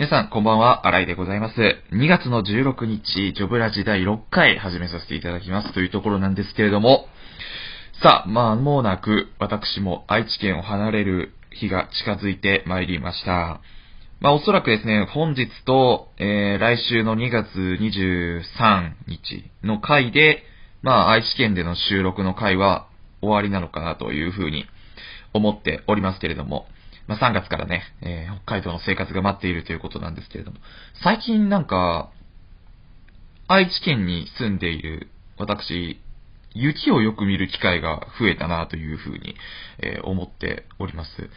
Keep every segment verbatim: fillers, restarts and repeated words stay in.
皆さんこんばんは、新井でございます。にがつのじゅうろくにち、ジョブラジだいろっかい始めさせていただきますというところなんですけれども、さあ、まもなく私も愛知県を離れる日が近づいてまいりました。まあおそらくですね、本日と、えー、来週のにがつにじゅうさんにちの回で、まあ愛知県での収録の回は終わりなのかなというふうに思っておりますけれども、まあ、さんがつからね、えー、北海道の生活が待っているということなんですけれども、最近なんか、愛知県に住んでいる私、雪をよく見る機会が増えたなというふうに、えー、思っております。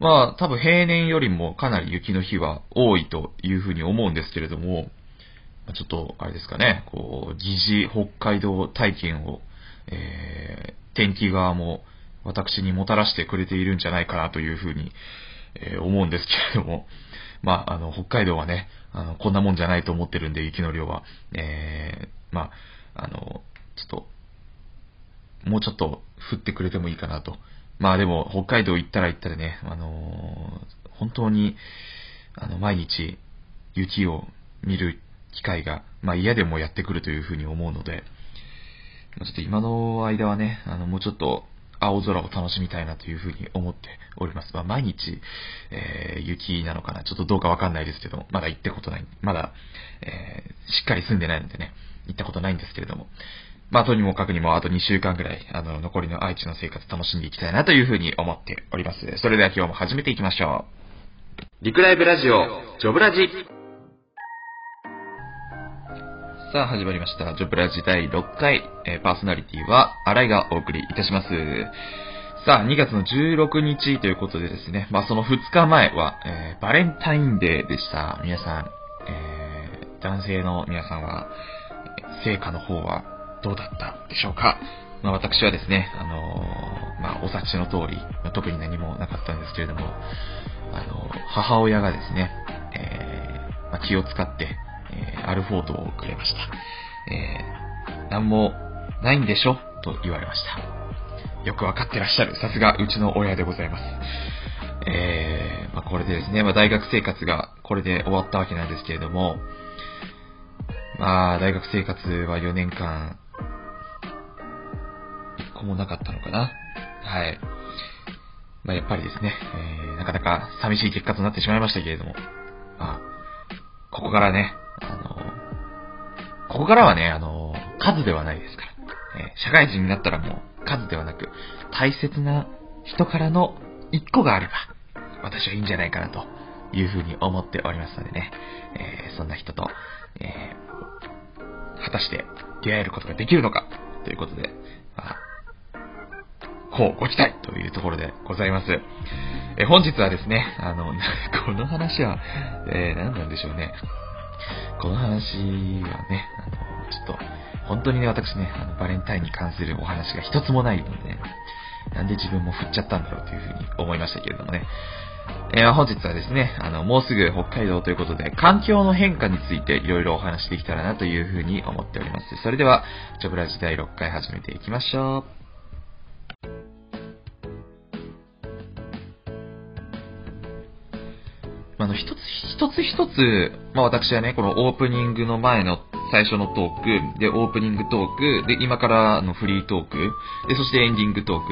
まあ、多分平年よりもかなり雪の日は多いというふうに思うんですけれども、ちょっと、あれですかね、こう、疑似北海道体験を、えー、天気側も、私にもたらしてくれているんじゃないかなというふうに、えー、思うんですけれども、まあ、あの北海道はね、あのこんなもんじゃないと思ってるんで、雪の量は、えー、まああのちょっともうちょっと降ってくれてもいいかなと。まあでも北海道行ったら行ったらね、あのー、本当にあの毎日雪を見る機会がまあ嫌でもやってくるというふうに思うので、ちょっと今の間はね、あのもうちょっと青空を楽しみたいなというふうに思っております。まあ、毎日、えー、雪なのかな、ちょっとどうかわかんないですけども、まだ行ったことない、まだ、えー、しっかり住んでないのでね、行ったことないんですけれども、まあ、とにもかくにもあとにしゅうかんぐらい、あの、残りの愛知の生活楽しんでいきたいなというふうに思っております。それでは今日も始めていきましょう。リクライブラジオ、ジョブラジ。さあ始まりました。ジョブラジだいろっかい、えー、パーソナリティは新井がお送りいたします。さあにがつのじゅうろくにちということでですね、まあそのふつかまえは、えー、バレンタインデーでした。皆さん、えー、男性の皆さんは成果の方はどうだったでしょうか。まあ私はですね、あのー、まあお察しの通り、まあ、特に何もなかったんですけれども、あのー、母親がですね、えーまあ、気を使ってアルフォートをくれました。えー、なんもないんでしょと言われました。よくわかってらっしゃる。さすがうちの親でございます。えー、まあ、これでですね、まあ、大学生活がこれで終わったわけなんですけれども、まあ大学生活はよねんかん一個もなかったのかな。はい。まあ、やっぱりですね、えー、なかなか寂しい結果となってしまいましたけれども、まあ、ここからね。あの、ここからはね、あの、数ではないですから。えー、社会人になったらもう数ではなく、大切な人からの一個があれば、私はいいんじゃないかなというふうに思っておりますのでね、えー、そんな人と、えー、果たして出会えることができるのか、ということで、まあ、こうご期待というところでございます。えー、本日はですね、あの、この話は、えー、何なんでしょうね。この話はね、あの、ちょっと、本当にね、私ね、あの、バレンタインに関するお話が一つもないのでね、なんで自分も振っちゃったんだろうというふうに思いましたけれどもね。えー、本日はですね、あの、もうすぐ北海道ということで、環境の変化についていろいろお話できたらなというふうに思っております。それでは、ジョブラジだいろっかい始めていきましょう。あの、一つ一つ一つ、まあ、私はね、このオープニングの前の最初のトーク、で、オープニングトーク、で、今からのフリートーク、で、そしてエンディングトー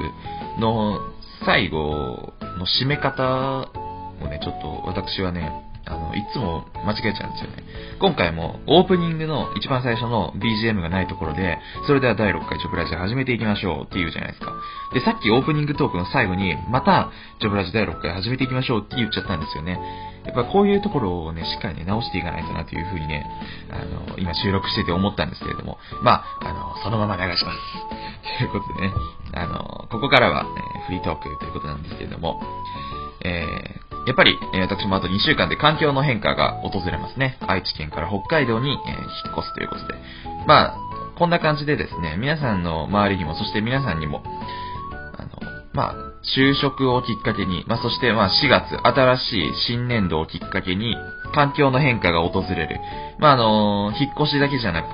クの最後の締め方をね、ちょっと私はね、あの、いつも間違えちゃうんですよね。今回もオープニングの一番最初の ビージーエム がないところで、それではだいろっかいジョブラジ始めていきましょうって言うじゃないですか。で、さっきオープニングトークの最後に、またジョブラジだいろっかい始めていきましょうって言っちゃったんですよね。やっぱこういうところをね、しっかりね、直していかないとなというふうにね、あの、今収録してて思ったんですけれども、まあ、あの、そのまま流します。ということでね、あの、ここからは、えー、フリートークということなんですけれども、えーやっぱり、えー、私もあとにしゅうかんで環境の変化が訪れますね。愛知県から北海道に、えー、引っ越すということで。まあ、こんな感じでですね、皆さんの周りにも、そして皆さんにも、あの、まあ、就職をきっかけに、まあ、そしてまあしがつ、新しい新年度をきっかけに、環境の変化が訪れる。まあ、あの、引っ越しだけじゃなく、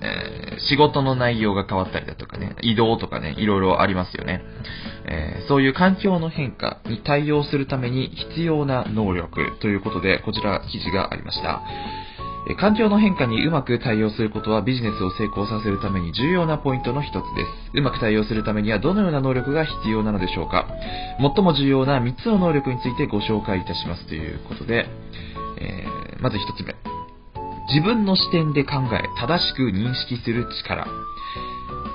えー、仕事の内容が変わったりだとかね、移動とかね、いろいろありますよね。えー、そういう環境の変化に対応するために必要な能力ということで、こちら記事がありました。環境の変化にうまく対応することはビジネスを成功させるために重要なポイントの一つです。うまく対応するためにはどのような能力が必要なのでしょうか。最も重要なみっつの能力についてご紹介いたしますということで、えー、まずひとつめ。自分の視点で考え、正しく認識する力。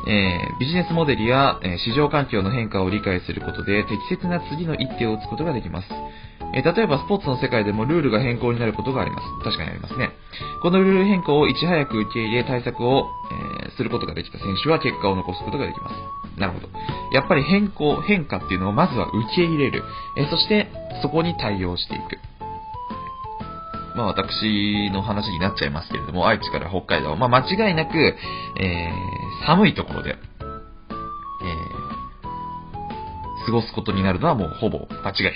えー、ビジネスモデルや、えー、市場環境の変化を理解することで適切な次の一手を打つことができます。えー、例えばスポーツの世界でもルールが変更になることがあります。確かにありますね。このルール変更をいち早く受け入れ対策を、えー、することができた選手は結果を残すことができます。なるほど。やっぱり変更、変化っていうのをまずは受け入れる。えー、そしてそこに対応していく。まあ私の話になっちゃいますけれども、愛知から北海道、まあ間違いなく、えー、寒いところで、えー、過ごすことになるのはもうほぼ間違いない。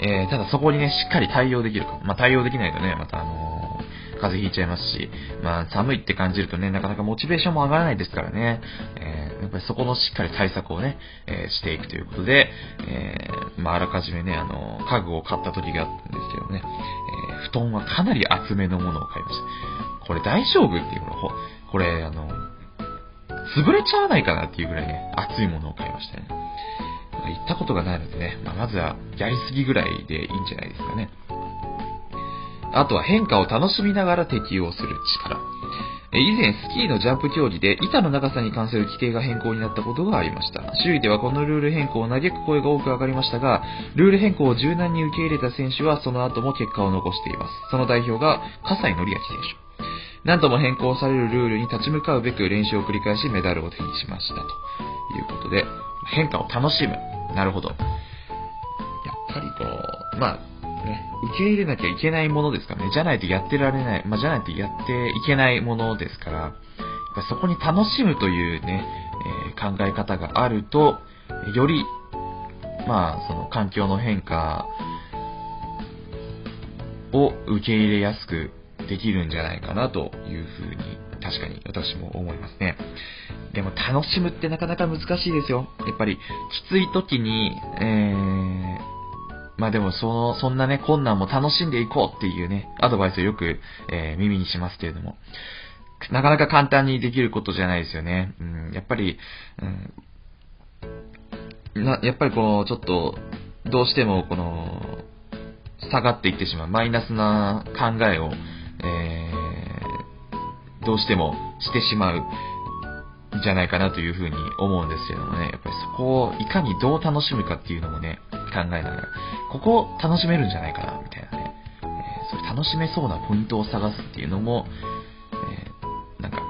えー、ただそこにね、しっかり対応できるか。まあ対応できないとね、またあのー、風邪ひいちゃいますし、まあ寒いって感じるとね、なかなかモチベーションも上がらないですからね、えー、やっぱりそこのしっかり対策をね、えー、していくということで、えー、まああらかじめね、あのー、家具を買った時があったんですけどね、布団はかなり厚めのものを買いました。これ大丈夫っていうのほ、これあの、潰れちゃわないかなっていうぐらいね、厚いものを買いましたね。行ったことがないのでね、まあ、まずはやりすぎぐらいでいいんじゃないですかね。あとは変化を楽しみながら適応する力。以前スキーのジャンプ競技で板の長さに関する規定が変更になったことがありました。周囲ではこのルール変更を嘆く声が多く上がりましたが、ルール変更を柔軟に受け入れた選手はその後も結果を残しています。その代表が笠井紀明選手。何度も変更されるルールに立ち向かうべく練習を繰り返しメダルを手にしましたということで、変化を楽しむ。なるほど。やっぱりこう、まあ受け入れなきゃいけないものですからね。じゃないとやってられない。まあ、じゃないとやっていけないものですから、やっぱそこに楽しむというね、えー、考え方があると、より、まあ、その環境の変化を受け入れやすくできるんじゃないかなというふうに、確かに私も思いますね。でも楽しむってなかなか難しいですよ。やっぱり、きつい時に、えー、まあでもその、そんなね、困難も楽しんでいこうっていうね、アドバイスをよく、えー、耳にしますけれども、なかなか簡単にできることじゃないですよね。うん、やっぱり、うん、な、やっぱりこの、ちょっと、どうしてもこの、下がっていってしまう、マイナスな考えを、えー、どうしてもしてしまう。じゃないかなというふうに思うんですけどもね、やっぱりそこをいかにどう楽しむかっていうのもね、考えながら、ここを楽しめるんじゃないかなみたいなね、えー、それ楽しめそうなポイントを探すっていうのも、えー、なんか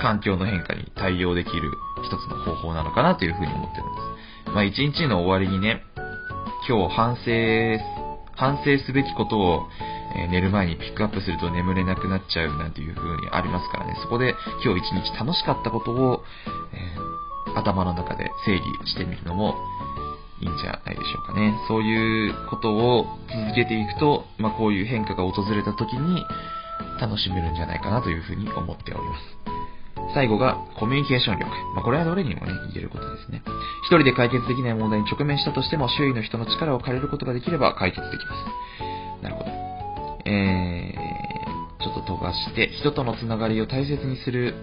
環境の変化に対応できる一つの方法なのかなというふうに思っています。まあ一日の終わりにね、今日反省反省すべきことを寝る前にピックアップすると眠れなくなっちゃうなんていう風にありますからね。そこで今日一日楽しかったことを、えー、頭の中で整理してみるのもいいんじゃないでしょうかね。そういうことを続けていくと、まあ、こういう変化が訪れた時に楽しめるんじゃないかなという風に思っております。最後がコミュニケーション力。まあ、これはどれにもね、言えることですね。一人で解決できない問題に直面したとしても、周囲の人の力を借りることができれば解決できます。なるほど。えー、ちょっと飛ばして、人とのつながりを大切にする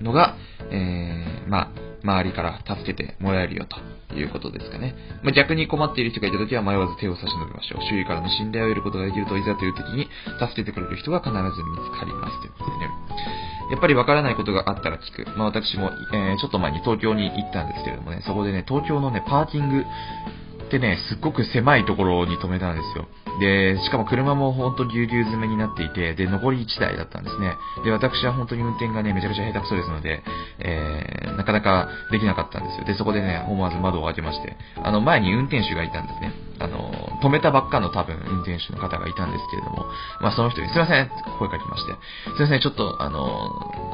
のが、えー、まあ、周りから助けてもらえるよということですかね。まあ、逆に困っている人がいたときは迷わず手を差し伸べましょう。周囲からの信頼を得ることができると、いざというときに助けてくれる人が必ず見つかりますということでね。やっぱりわからないことがあったら聞く。まあ、私も、えー、ちょっと前に東京に行ったんですけれどもね、そこでね、東京のね、パーキングってね、すっごく狭いところに止めたんですよ。で、しかも車もほんとぎゅうぎゅう詰めになっていて、で、残りいちだいだったんですね。で、私は本当に運転がね、めちゃくちゃ下手くそですので、えー、なかなかできなかったんですよ。で、そこでね、思わず窓を開けまして、あの、前に運転手がいたんですね。あの、止めたばっかの多分運転手の方がいたんですけれども、まあその人にすいません声かけまして、すいませんちょっとあの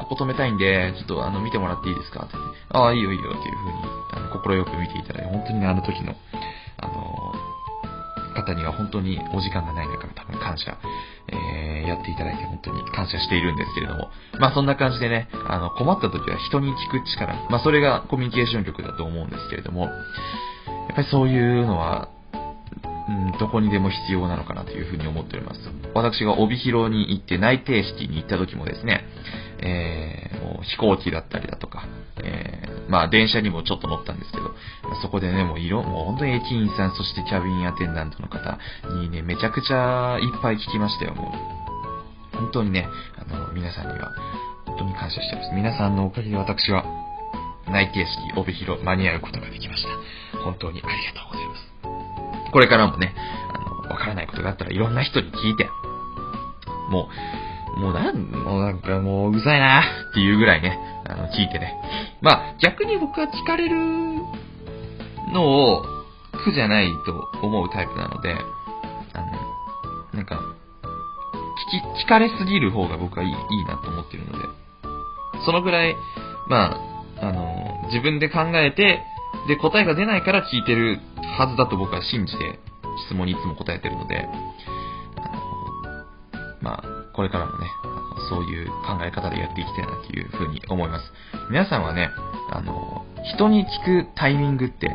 ここ止めたいんでちょっとあの見てもらっていいですかって言って、ああいいよいいよっていう風にあの快く見ていただいて、本当にあの時のあの方には本当にお時間がない中多分感謝、えー、やっていただいて本当に感謝しているんですけれども、まあそんな感じでね、あの困った時は人に聞く力、まあそれがコミュニケーション力だと思うんですけれども、やっぱりそういうのは、うん、どこにでも必要なのかなというふうに思っております。私が帯広に行って内定式に行った時もですね、えー、もう飛行機だったりだとか、えー、まあ電車にもちょっと乗ったんですけど、そこでね、もう色、もう本当に駅員さん、そしてキャビンアテンダントの方にね、めちゃくちゃいっぱい聞きましたよ、もう。本当にね、あの、皆さんには本当に感謝してます。皆さんのおかげで私は内定式、帯広間に合うことができました。本当にありがとうございます。これからもね、あの、わからないことがあったらいろんな人に聞いて、もう、もうなん、もうなんかもううざいなっていうぐらいね、あの、聞いてね。まあ、逆に僕は聞かれるのを苦じゃないと思うタイプなので、あの、なんか、聞き、聞かれすぎる方が僕はいい、いいなと思ってるので、そのぐらい、まあ、あの、自分で考えて、で、答えが出ないから聞いてるはずだと僕は信じて質問にいつも答えてるので、あのまあ、これからもね、そういう考え方でやっていきたいなというふうに思います。皆さんはね、あの、人に聞くタイミングって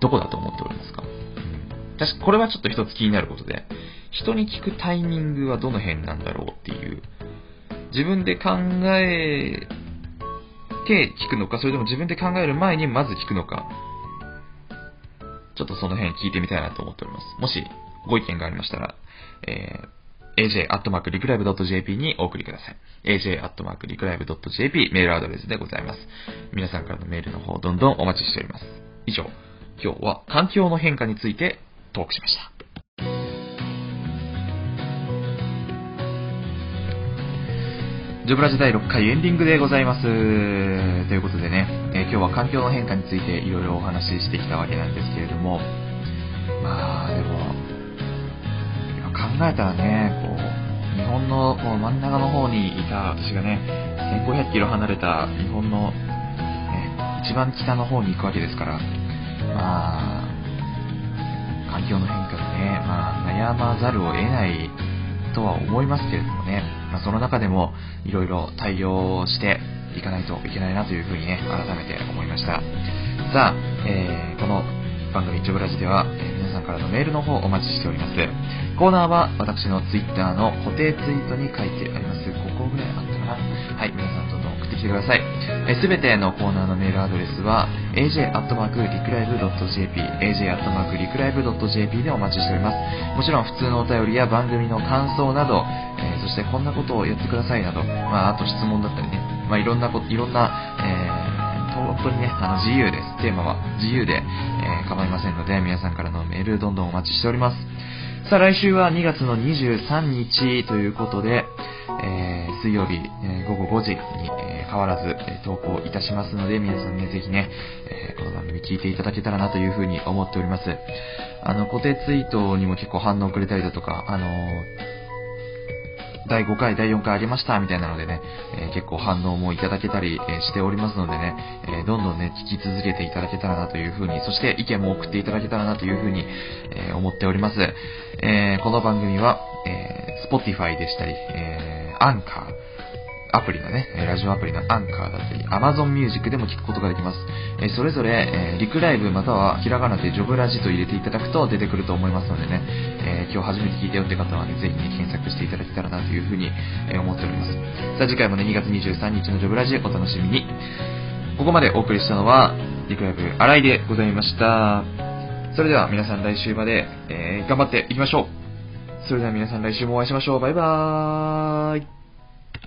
どこだと思っておりますか？うん、私、これはちょっと一つ気になることで、人に聞くタイミングはどの辺なんだろうっていう、自分で考えて聞くのか、それとも自分で考える前にまず聞くのか、ちょっとその辺聞いてみたいなと思っております。もしご意見がありましたら、えー、エージェーアットマークリクライブドットジェーピー にお送りください。エージェーアットマークリクライブドットジェーピー メールアドレスでございます。皆さんからのメールの方どんどんお待ちしております。以上、今日は環境の変化についてトークしました。ジョブラジだいろっかいエンディングでございます。ということでね、えー、今日は環境の変化についていろいろお話ししてきたわけなんですけれども、まあでも考えたらね、こう日本のこう真ん中の方にいた私がね、せんごひゃくキロ離れた日本の、ね、一番北の方に行くわけですから、まあ環境の変化でね、まあ、悩まざるを得ないとは思いますけれどもね。その中でもいろいろ対応していかないといけないなというふうにね、改めて思いました。さあ、えー、この番組ジョブラジでは、えー、皆さんからのメールの方お待ちしております。コーナーは私のツイッターの固定ツイートに書いてあります。ごこぐらいあったかな。はい、皆さんどんどん送ってきてください。すべ、えー、てのコーナーのメールアドレスは エージェーアットマークリクライブドットジェーピー エージェーアットマークリクライブドットジェーピー でお待ちしております。もちろん普通のお便りや番組の感想など、えー、そしてこんなことをやってくださいなど、まあ、あと質問だったりね、まあ、いろんなこと、いろんな、えー、本当にね、あの自由です。テーマは自由で、えー、構いませんので、皆さんからのメールどんどんお待ちしております。さあ、来週はにがつのにじゅうさんにちということで、えー、水曜日、えー、ごごごじに、えー、変わらず、えー、投稿いたしますので、皆さんね、ぜひね、えー、この番組聞いていただけたらなというふうに思っております。あの、固定ツイートにも結構反応くれたりだとか、あのーだいごかい、だいよんかいあげましたみたいなのでね、えー、結構反応もいただけたり、えー、しておりますのでね、えー、どんどんね、聞き続けていただけたらなというふうに、そして意見も送っていただけたらなというふうに、えー、思っております。えー、この番組は、えー、Spotify でしたり、えー、アンカー、アプリのね、ラジオアプリのアンカーだったり、Amazon Music でも聞くことができます。えー、それぞれ、えー、リクライブまたはひらがなでジョブラジと入れていただくと出てくると思いますのでね、えー、今日初めて聞いたよって方はね、ぜひね、検索していただけたらなというふうに、えー、思っております。さあ次回もね、にがつにじゅうさんにちのジョブラジお楽しみに。ここまでお送りしたのは、リクライブ新井でございました。それでは皆さん来週まで、えー、頑張っていきましょう。それでは皆さん来週もお会いしましょう。バイバーイ。